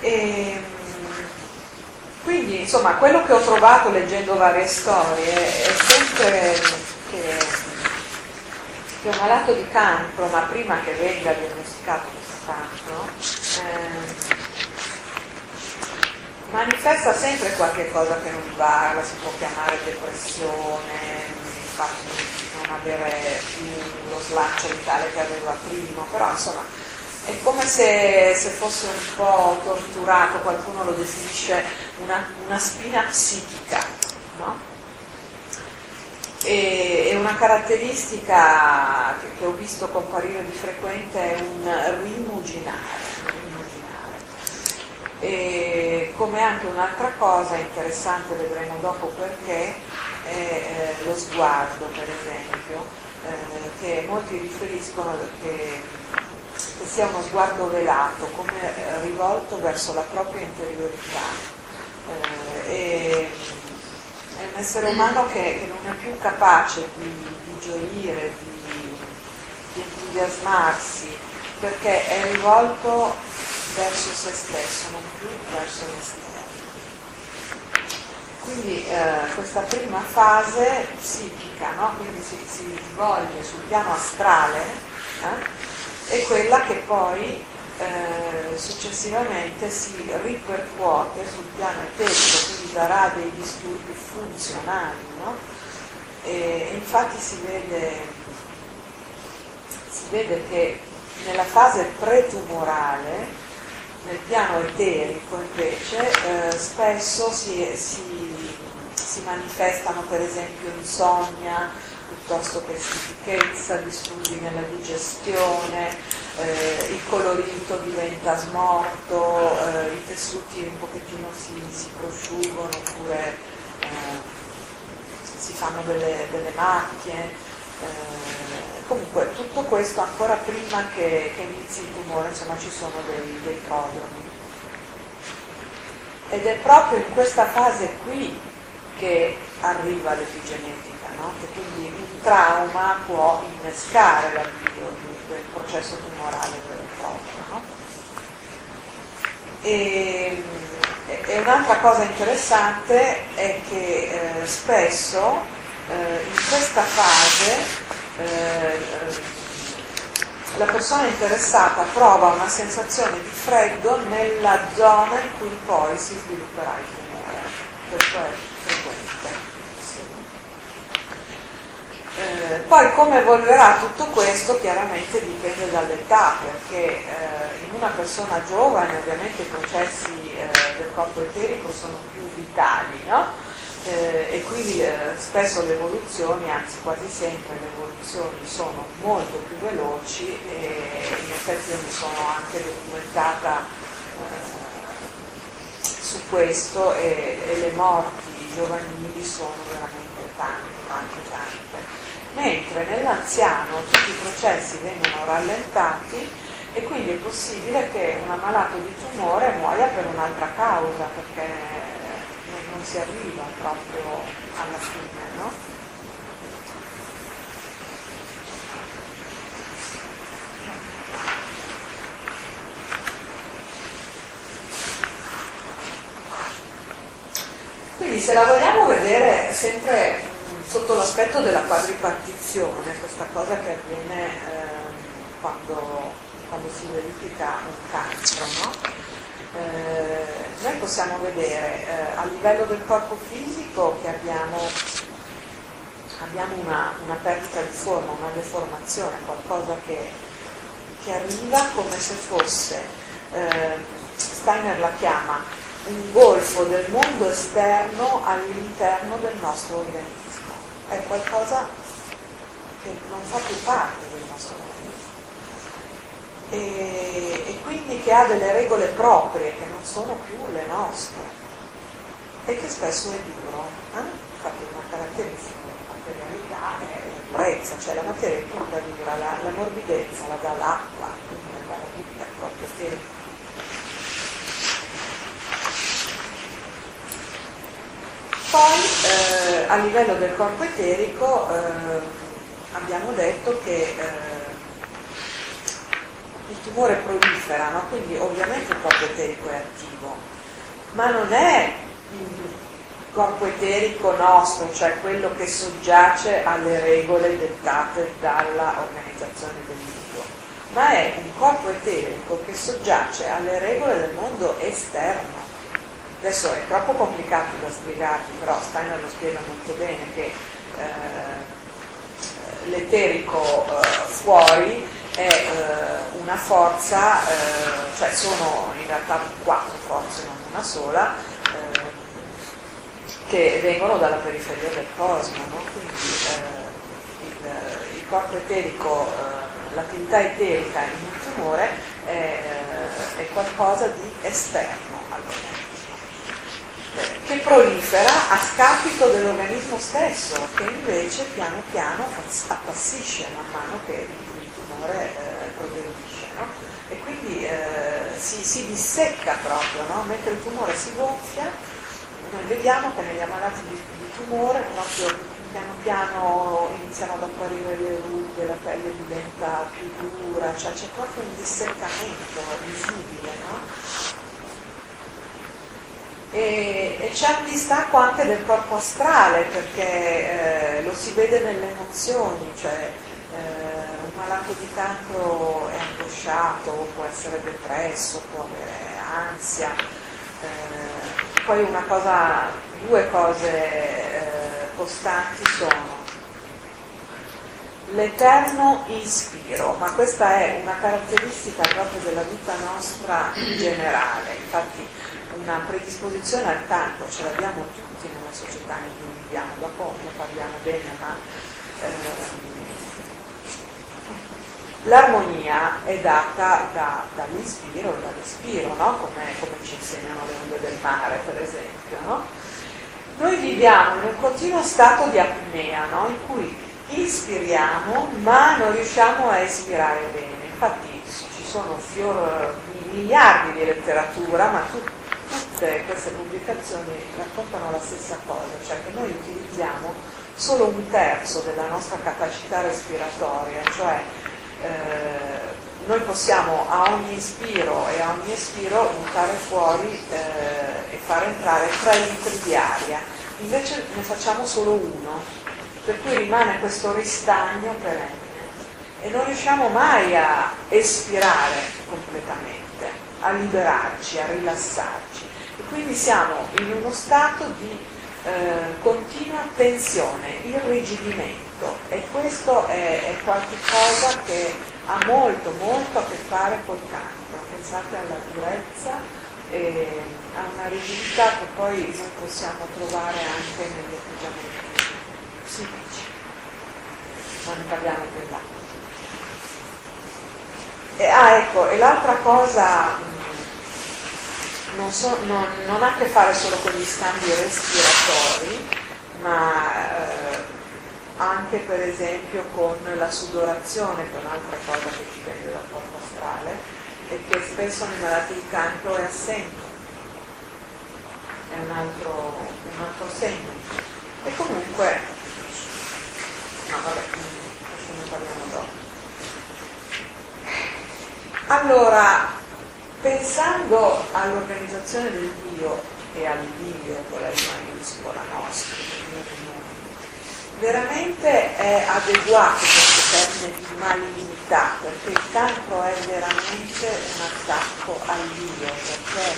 E quindi insomma quello che ho trovato leggendo varie storie è sempre che un malato di cancro, ma prima che venga diagnosticato questo cancro, manifesta sempre qualche cosa che non va, la si può chiamare depressione, il fatto di non avere più lo slancio vitale che aveva prima, però insomma è come se fosse un po' torturato, qualcuno lo definisce una spina psichica, no? E una caratteristica che ho visto comparire di frequente è un rimuginare. E come anche un'altra cosa interessante, vedremo dopo perché, è lo sguardo, per esempio, che molti riferiscono che sia uno sguardo velato, come rivolto verso la propria interiorità. È un essere umano che non è più capace di gioire, di entusiasmarsi, perché è rivolto verso se stesso, non più verso l'esterno. Quindi questa prima fase psichica, no? Quindi si svolge sul piano astrale, è quella che poi successivamente si ripercuote sul piano eterico, quindi darà dei disturbi funzionali, no? E infatti si vede che nella fase pretumorale, nel piano eterico invece, spesso si manifestano per esempio insonnia, piuttosto che stitichezza, disturbi nella digestione, il colorito diventa smorto, i tessuti un pochettino si prosciugano, oppure si fanno delle macchie, comunque tutto questo ancora prima che inizi il tumore, insomma ci sono dei prodromi. Ed è proprio in questa fase qui che arriva l'epigenetica, no? Che quindi un trauma può innescare l'avvio del processo tumorale vero e proprio, no? E un'altra cosa interessante è che spesso in questa fase la persona interessata prova una sensazione di freddo nella zona in cui poi si svilupperà il tumore, questo è frequente. Poi come evolverà tutto questo chiaramente dipende dall'età, perché in una persona giovane ovviamente i processi del corpo eterico sono più vitali, no? E quindi spesso le evoluzioni, anzi quasi sempre le evoluzioni sono molto più veloci, e in effetti io mi sono anche documentata su questo, e le morti giovanili sono veramente tante. Mentre nell'anziano tutti i processi vengono rallentati, e quindi è possibile che un ammalato di tumore muoia per un'altra causa, perché non si arriva proprio alla fine, no? Quindi se la vogliamo vedere sempre sotto l'aspetto della quadripartizione, questa cosa che avviene quando si verifica un cancro, no? Noi possiamo vedere a livello del corpo fisico che abbiamo una perdita di forma, una deformazione, qualcosa che arriva come se fosse, Steiner la chiama, un golfo del mondo esterno all'interno del nostro organismo. È qualcosa che non fa più parte del nostro organismo, e quindi che ha delle regole proprie che non sono più le nostre, e che spesso è duro, infatti una caratteristica della materialità è la durezza, cioè la materia è tutta dura, la morbidezza la dà l'acqua, quindi la dà la vita proprio tempo. Poi a livello del corpo eterico abbiamo detto che il tumore prolifera, no? Quindi ovviamente il corpo eterico è attivo, ma non è il corpo eterico nostro, cioè quello che soggiace alle regole dettate dalla organizzazione del mondo, ma è un corpo eterico che soggiace alle regole del mondo esterno. Adesso è troppo complicato da spiegarti, però Steiner lo spiega molto bene, che l'eterico fuori è una forza, cioè sono in realtà quattro forze, non una sola, che vengono dalla periferia del cosmo, no? Quindi il corpo eterico, l'attività eterica in un tumore è qualcosa di esterno all'organismo, che prolifera a scapito dell'organismo stesso, che invece piano piano appassisce man mano che il tumore progredisce, no? E quindi si dissecca proprio, no? Mentre il tumore si gonfia, noi vediamo che negli ammalati di tumore proprio piano piano iniziano ad apparire le rughe, la pelle diventa più dura, cioè c'è proprio un disseccamento visibile, no? E c'è un distacco anche del corpo astrale, perché lo si vede nelle emozioni, cioè un malato di cancro è angosciato, può essere depresso, può avere ansia. Poi due cose costanti sono l'eterno inspiro, ma questa è una caratteristica proprio della vita nostra in generale, infatti. Una predisposizione al tanto ce l'abbiamo tutti nella società in cui viviamo, dopo ne parliamo bene, ma l'armonia è data dall'inspiro e dall'espiro, no? Come ci insegnano le onde del mare, per esempio, no? Noi viviamo in un continuo stato di apnea, no? In cui inspiriamo ma non riusciamo a espirare bene. Infatti ci sono miliardi di letteratura, ma tutte queste pubblicazioni raccontano la stessa cosa, cioè che noi utilizziamo solo un terzo della nostra capacità respiratoria, cioè noi possiamo a ogni inspiro e a ogni espiro buttare fuori e far entrare 3 litri di aria, invece ne facciamo solo uno, per cui rimane questo ristagno perenne e non riusciamo mai a espirare completamente, a liberarci, a rilassarci, e quindi siamo in uno stato di continua tensione, irrigidimento, e questo è qualcosa che ha molto molto a che fare col cancro. Pensate alla durezza e a una rigidità che poi noi possiamo trovare anche negli atteggiamenti psichici, ma ne parliamo più là. E l'altra cosa non ha a che fare solo con gli scambi respiratori, ma anche per esempio con la sudorazione, che è un'altra cosa che dipende dal corpo astrale e che spesso nei malati di cancro è assente, è un altro segno. E comunque, no vabbè, questo ne parliamo dopo. Allora, pensando all'organizzazione del Dio e al Dio con la I maiuscola nostra, veramente è adeguato questo termine di malignità, perché il cancro è veramente un attacco al Dio, perché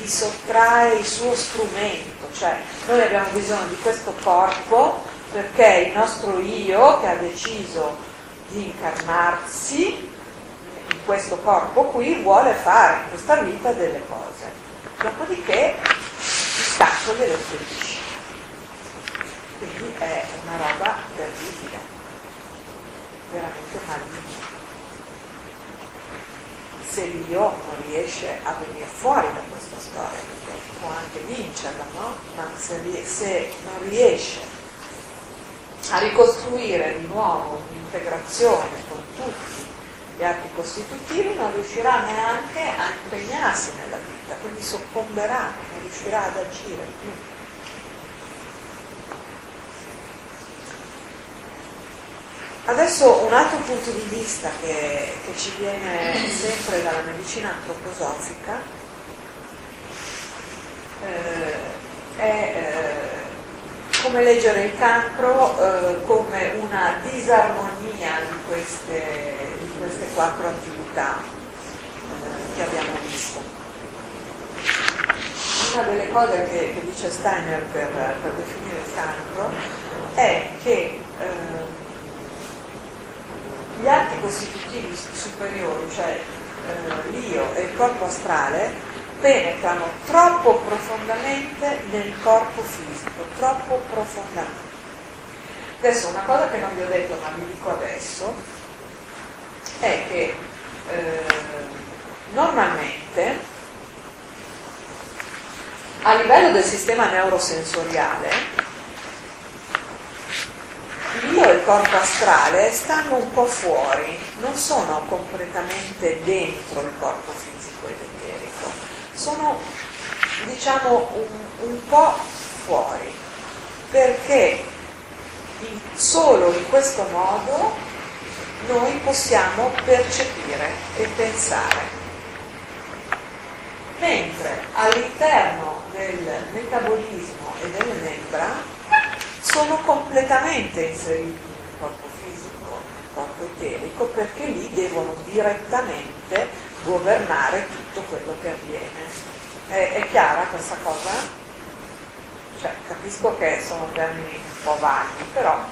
gli sottrae il suo strumento, cioè noi abbiamo bisogno di questo corpo perché il nostro io, che ha deciso di incarnarsi questo corpo qui, vuole fare in questa vita delle cose, dopodiché il tacco glielo ferisce, quindi è una roba terribile, veramente maligna, se l'io non riesce a venire fuori da questa storia, perché può anche vincerla, no? Ma se non riesce a ricostruire di nuovo un'integrazione con tutti gli atti costitutivi, non riuscirà neanche a impegnarsi nella vita, quindi soccomberà, non riuscirà ad agire più. Adesso un altro punto di vista che ci viene sempre dalla medicina antroposofica è come leggere il cancro come una disarmonia di queste quattro attività che abbiamo visto. Una delle cose che dice Steiner per definire il cancro è che gli atti costitutivi superiori, cioè l'io e il corpo astrale, penetrano troppo profondamente nel corpo fisico, troppo profondamente. Adesso una cosa che non vi ho detto ma vi dico adesso è che normalmente a livello del sistema neurosensoriale l'io e il corpo astrale stanno un po' fuori, non sono completamente dentro il corpo fisico ed eterico, sono diciamo un po' fuori, perché solo in questo modo noi possiamo percepire e pensare. Mentre all'interno del metabolismo e delle membra sono completamente inseriti nel corpo fisico, nel corpo eterico, perché lì devono direttamente governare tutto quello che avviene. È chiara questa cosa? Cioè, capisco che sono termini un po' vaghi, però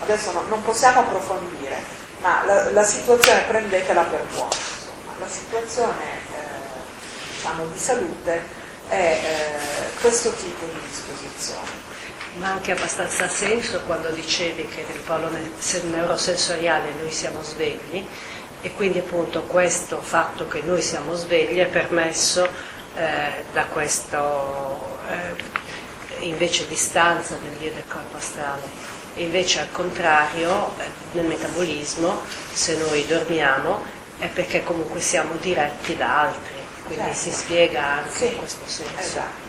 adesso non possiamo approfondire, ma la situazione prendetela per buona. Insomma. La situazione diciamo, di salute è questo tipo di disposizione. Ma anche abbastanza senso quando dicevi che nel polo neurosensoriale noi siamo svegli, e quindi appunto questo fatto che noi siamo svegli è permesso da questo invece distanza dell'io del corpo astrale. Invece al contrario nel metabolismo, se noi dormiamo è perché comunque siamo diretti da altri, quindi certo. Si spiega anche sì. In questo senso. Esatto.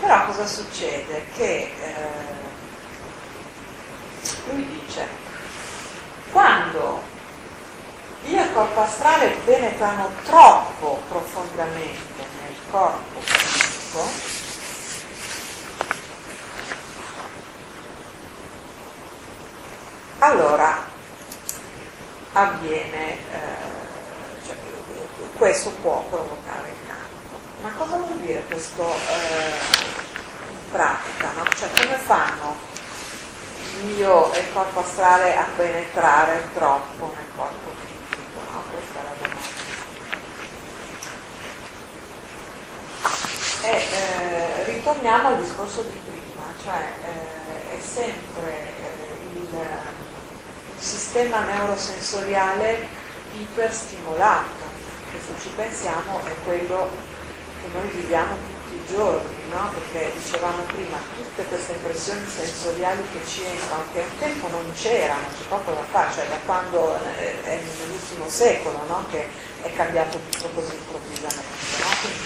Però cosa succede? Che lui dice quando il corpo astrale penetrano troppo profondamente nel corpo fisico allora avviene cioè, questo può provocare il cancro. Ma cosa vuol dire questo in pratica? No? Cioè come fanno io e il corpo astrale a penetrare troppo nel corpo fisico? No? Questa è la domanda. E ritorniamo al discorso di prima, cioè è sempre il sistema neurosensoriale iperstimolato, che se ci pensiamo è quello noi viviamo tutti i giorni, no? Perché dicevamo prima, tutte queste impressioni sensoriali che ci entrano, che al tempo non c'erano, c'è poco da fare, cioè da quando è nell'ultimo secolo, no? Che è cambiato tutto così improvvisamente, no? Quindi,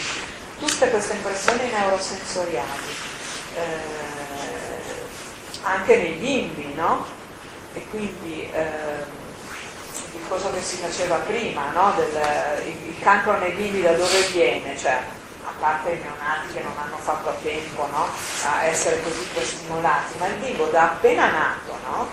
tutte queste impressioni neurosensoriali, anche nei bimbi, no? E quindi il coso che si faceva prima, no? Il cancro nei bimbi da dove viene? Cioè, a parte i neonati che non hanno fatto a tempo, no? A essere così stimolati, ma il bimbo da appena nato, no?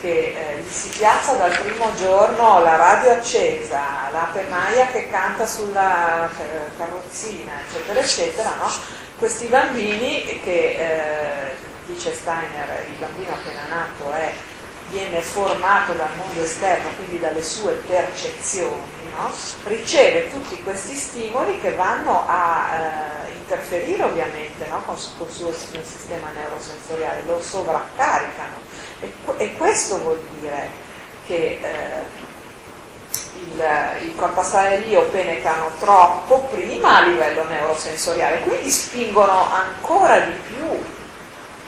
Che gli si piazza dal primo giorno la radio accesa, la pemaia che canta sulla carrozzina, eccetera, eccetera, no? Questi bambini che, dice Steiner, il bambino appena nato viene formato dal mondo esterno, quindi dalle sue percezioni, no? Riceve tutti questi stimoli che vanno a interferire ovviamente, no? Col suo sistema neurosensoriale, lo sovraccaricano e questo vuol dire che il corpo astrale e l'io penetrano troppo prima a livello neurosensoriale, quindi spingono ancora di più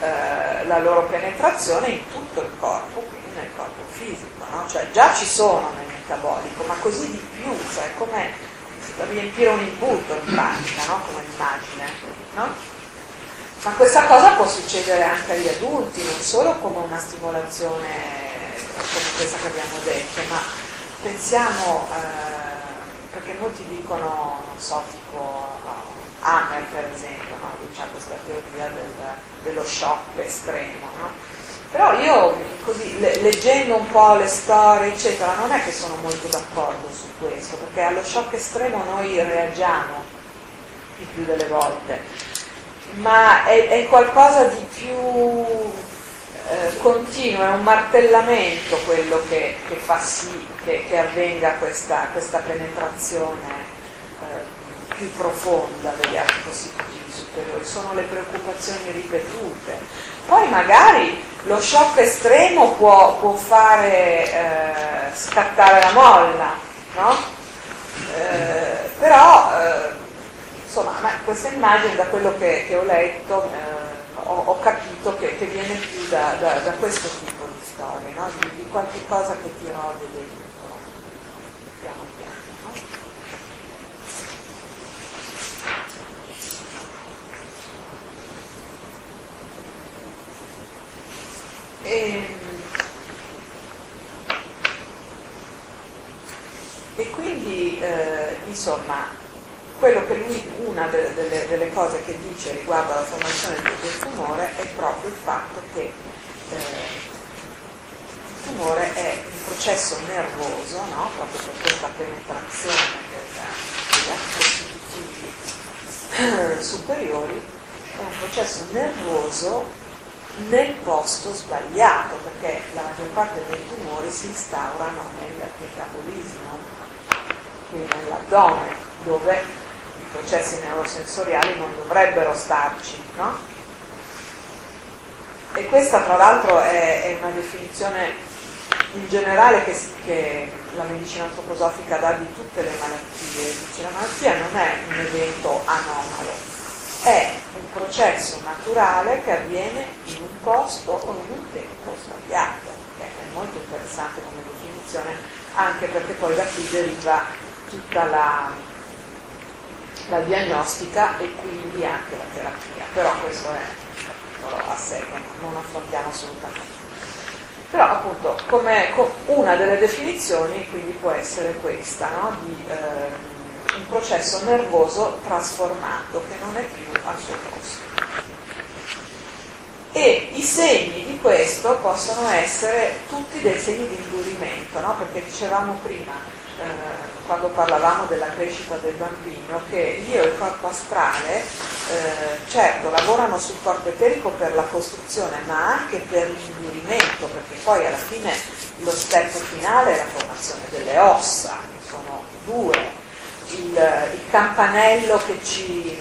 la loro penetrazione in tutto il corpo, quindi nel corpo fisico, no? Cioè già ci sono nel metabolico, ma così di più, cioè come riempire un imbuto in pratica, no? Come immagine, no? Ma questa cosa può succedere anche agli adulti, non solo come una stimolazione come questa che abbiamo detto, ma pensiamo, perché molti dicono, non so, tipo Amer per esempio, no? C'è questa teoria dello shock estremo, no? Però io, così, leggendo un po' le storie, eccetera, non è che sono molto d'accordo su questo, perché allo shock estremo noi reagiamo il più delle volte, ma è qualcosa di più continuo, è un martellamento quello che fa sì che avvenga questa penetrazione più profonda degli atti positivi superiori, sono le preoccupazioni ripetute. Poi magari lo shock estremo può fare scattare la molla, no? Però, ma questa immagine, da quello che ho letto, ho capito che viene più da questo tipo di storie, no? Di qualche cosa che ti rode dentro, piano piano. E quindi insomma, quello che lui, una delle cose che dice riguardo alla formazione del tumore è proprio il fatto che il tumore è un processo nervoso, no? Proprio per questa penetrazione degli atti positivi superiori, è un processo nervoso nel posto sbagliato, perché la maggior parte dei tumori si instaurano nel metabolismo, quindi nell'addome, dove i processi neurosensoriali non dovrebbero starci, no? E questa tra l'altro è una definizione in generale che la medicina antroposofica dà di tutte le malattie. Dice, la malattia non è un evento anomalo, è un processo naturale che avviene in un posto o in un tempo sbagliato. È molto interessante come definizione, anche perché poi da qui deriva tutta la diagnostica e quindi anche la terapia. Però questo è un capitolo a sé, non affrontiamo assolutamente. Però appunto, come una delle definizioni quindi può essere questa, no? Di un processo nervoso trasformato che non è più al suo posto. E i segni di questo possono essere tutti dei segni di indurimento, no? Perché dicevamo prima, quando parlavamo della crescita del bambino, che l'io e il corpo astrale certo lavorano sul corpo eterico per la costruzione, ma anche per l'indurimento, perché poi alla fine lo step finale è la formazione delle ossa, che sono due. Il campanello che ci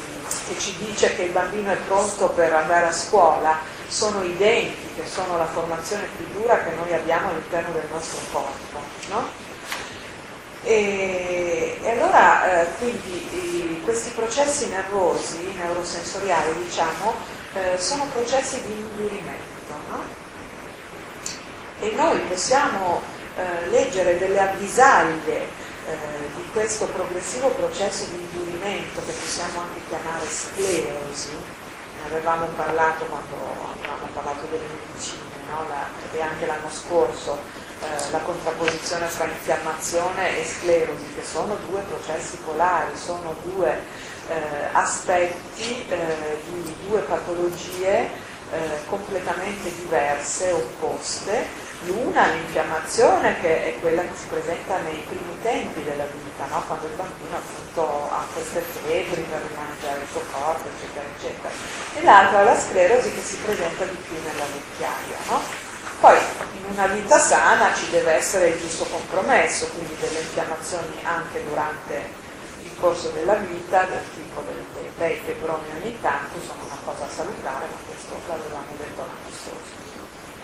dice che il bambino è pronto per andare a scuola sono i denti, che sono la formazione più dura che noi abbiamo all'interno del nostro corpo, no? E allora quindi questi processi nervosi, neurosensoriali diciamo, sono processi di indurimento, no? E noi possiamo leggere delle avvisaglie di questo progressivo processo di indurimento, che possiamo anche chiamare sclerosi. Ne avevamo parlato quando avevamo parlato delle medicine, no? E anche l'anno scorso la contrapposizione fra infiammazione e sclerosi, che sono due processi polari, sono due aspetti di due patologie completamente diverse, opposte. L'una, l'infiammazione, che è quella che si presenta nei primi tempi della vita, no? Quando il bambino appunto ha queste febbri per rimangiare il suo corpo, eccetera, eccetera. E l'altra, la sclerosi, che si presenta di più nella vecchiaia, no? Poi, in una vita sana ci deve essere il giusto compromesso, quindi delle infiammazioni anche durante il corso della vita, del tipo dei febbroni ogni tanto, sono una cosa salutare, ma questo l'avevamo detto l'anno scorso.